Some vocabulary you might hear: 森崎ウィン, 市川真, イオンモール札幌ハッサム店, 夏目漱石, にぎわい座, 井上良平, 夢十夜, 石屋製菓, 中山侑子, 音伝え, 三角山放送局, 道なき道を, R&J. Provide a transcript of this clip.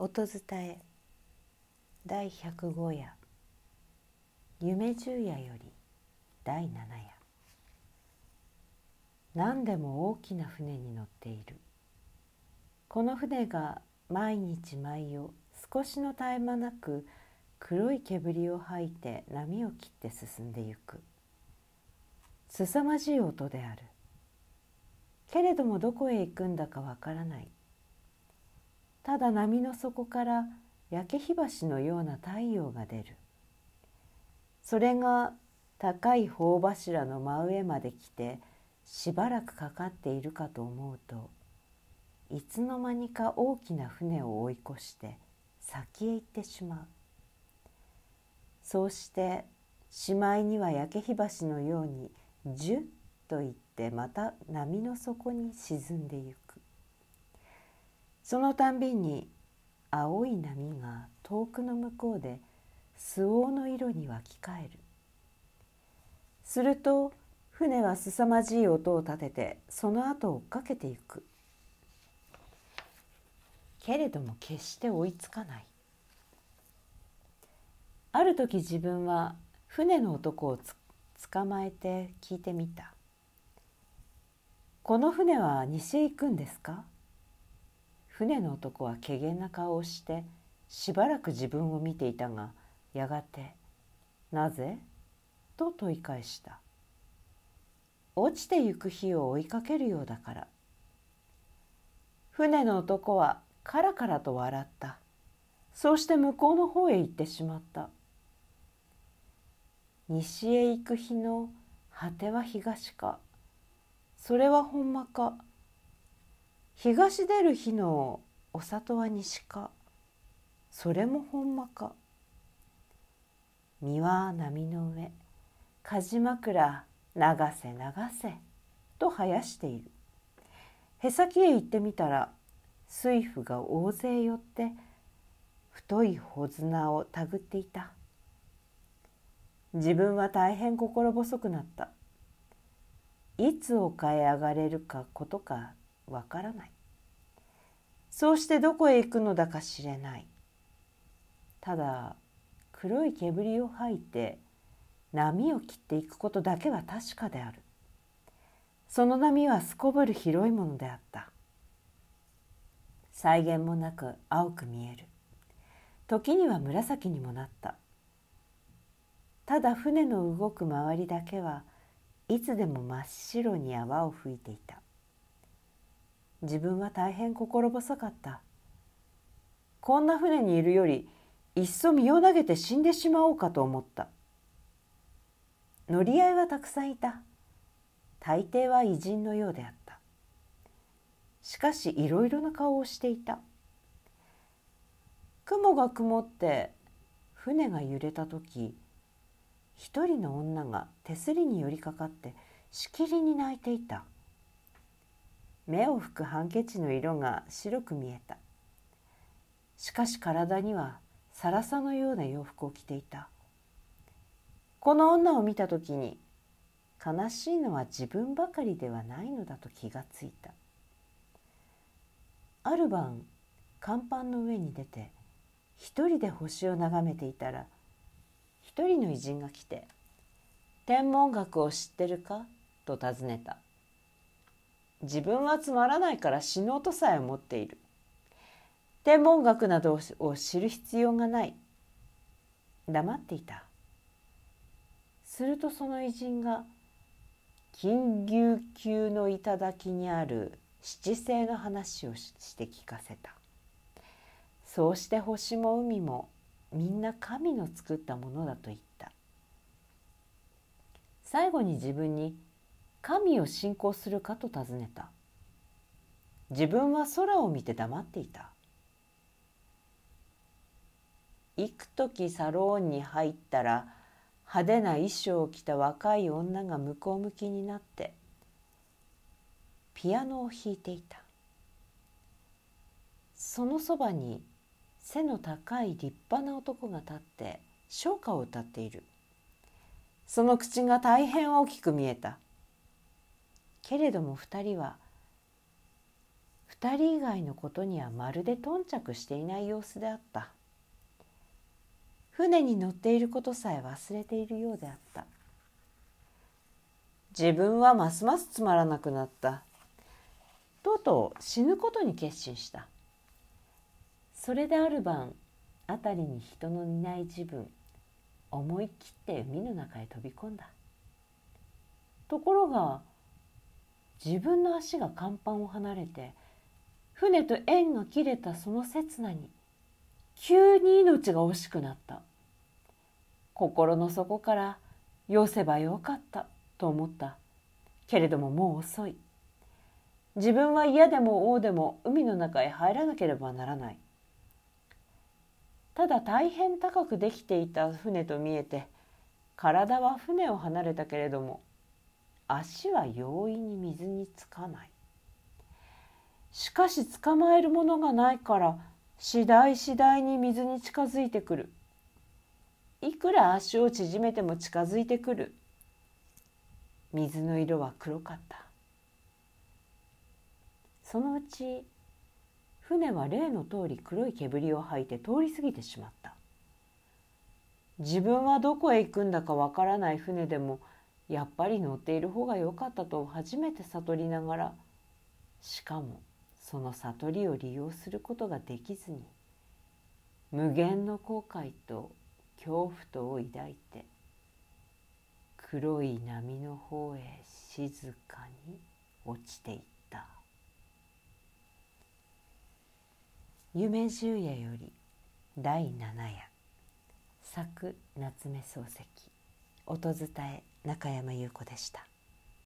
音伝え第105夜夢十夜より第7夜何でも大きな船に乗っている。この船が毎日毎夜少しの絶え間なく黒い煙を吐いて波を切って進んでゆく。凄まじい音である。けれどもどこへ行くんだかわからない。ただ波の底から焼け火箸のような太陽が出る。それが高い帆柱の真上まで来てしばらくかかっているかと思うと、いつの間にか大きな船を追い越して先へ行ってしまう。そうしてしまいには焼け火箸のようにジュッといってまた波の底に沈んでゆく。そのたんびに青い波が遠くの向こうで周黄の色に湧き返る。すると船はすさまじい音を立ててその後を追っかけてゆく。けれども決して追いつかない。ある時自分は船の男を捕まえて聞いてみた。この船は西へ行くんですか？船の男はけげんな顔をしてしばらく自分を見ていたが、やがてなぜ？と問い返した。落ちてゆく火を追いかけるようだから。船の男はカラカラと笑った。そうして向こうの方へ行ってしまった。西へ行く日の果ては東か。それはほんまか。東出る日のお里は西か。それもほんまか。身は波の上、梶枕流せ流せと生やしている。へさきへ行ってみたら、水夫が大勢寄って太い穂綱をたぐっていた。自分は大変心細くなった。いつおかえ上がれるかことかわからない。そうしてどこへ行くのだか知れない。ただ黒い煙を吐いて波を切っていくことだけは確かである。その波はすこぶる広いものであった。際限もなく青く見える。時には紫にもなった。ただ船の動く周りだけはいつでも真っ白に泡を吹いていた。自分は大変心細かった。こんな船にいるよりいっそ身を投げて死んでしまおうかと思った。乗り合いはたくさんいた。大抵は異人のようであった。しかしいろいろな顔をしていた。雲が曇って船が揺れたとき、一人の女が手すりに寄りかかってしきりに泣いていた。目を拭くハンケチの色が白く見えた。しかし体にはサラサのような洋服を着ていた。この女を見たときに、悲しいのは自分ばかりではないのだと気がついた。ある晩、甲板の上に出て一人で星を眺めていたら、一人の偉人が来て、天文学を知ってるかと尋ねた。自分はつまらないから死のうとさえ思っている。天文学などを知る必要がない。黙っていた。するとその偉人が、金牛宮の頂にある七星の話をして聞かせた。そうして星も海もみんな神の作ったものだと言った。最後に自分に神を信仰するかと尋ねた。自分は空を見て黙っていた。幾時サローンに入ったら派手な衣装を着た若い女が向こう向きになってピアノを弾いていた。そのそばに背の高い立派な男が立って唱歌を歌っている。その口が大変大きく見えた。けれども二人は2人以外のことにはまるで頓着していない様子であった。船に乗っていることさえ忘れているようであった。自分はますますつまらなくなった。とうとう死ぬことに決心した。それである晩、あたりに人のいない自分、思い切って海の中へ飛び込んだ。ところが、自分の足が甲板を離れて、船と縁が切れたその刹那に、急に命が惜しくなった。心の底から、よせばよかったと思った。けれどももう遅い。自分は嫌でも王でも海の中へ入らなければならない。ただ大変高くできていた船と見えて、体は船を離れたけれども、足は容易に水につかない。しかし捕まえるものがないから、次第に水に近づいてくる。いくら足を縮めても近づいてくる。水の色は黒かった。そのうち船は例の通り黒い煙を吐いて通り過ぎてしまった。自分はどこへ行くんだかわからない船でも、やっぱり乗っている方が良かったと初めて悟りながら、しかもその悟りを利用することができずに、無限の後悔と恐怖とを抱いて、黒い波の方へ静かに落ちていった。夢十夜より第七夜、作夏目漱石、音伝え中山優子でした。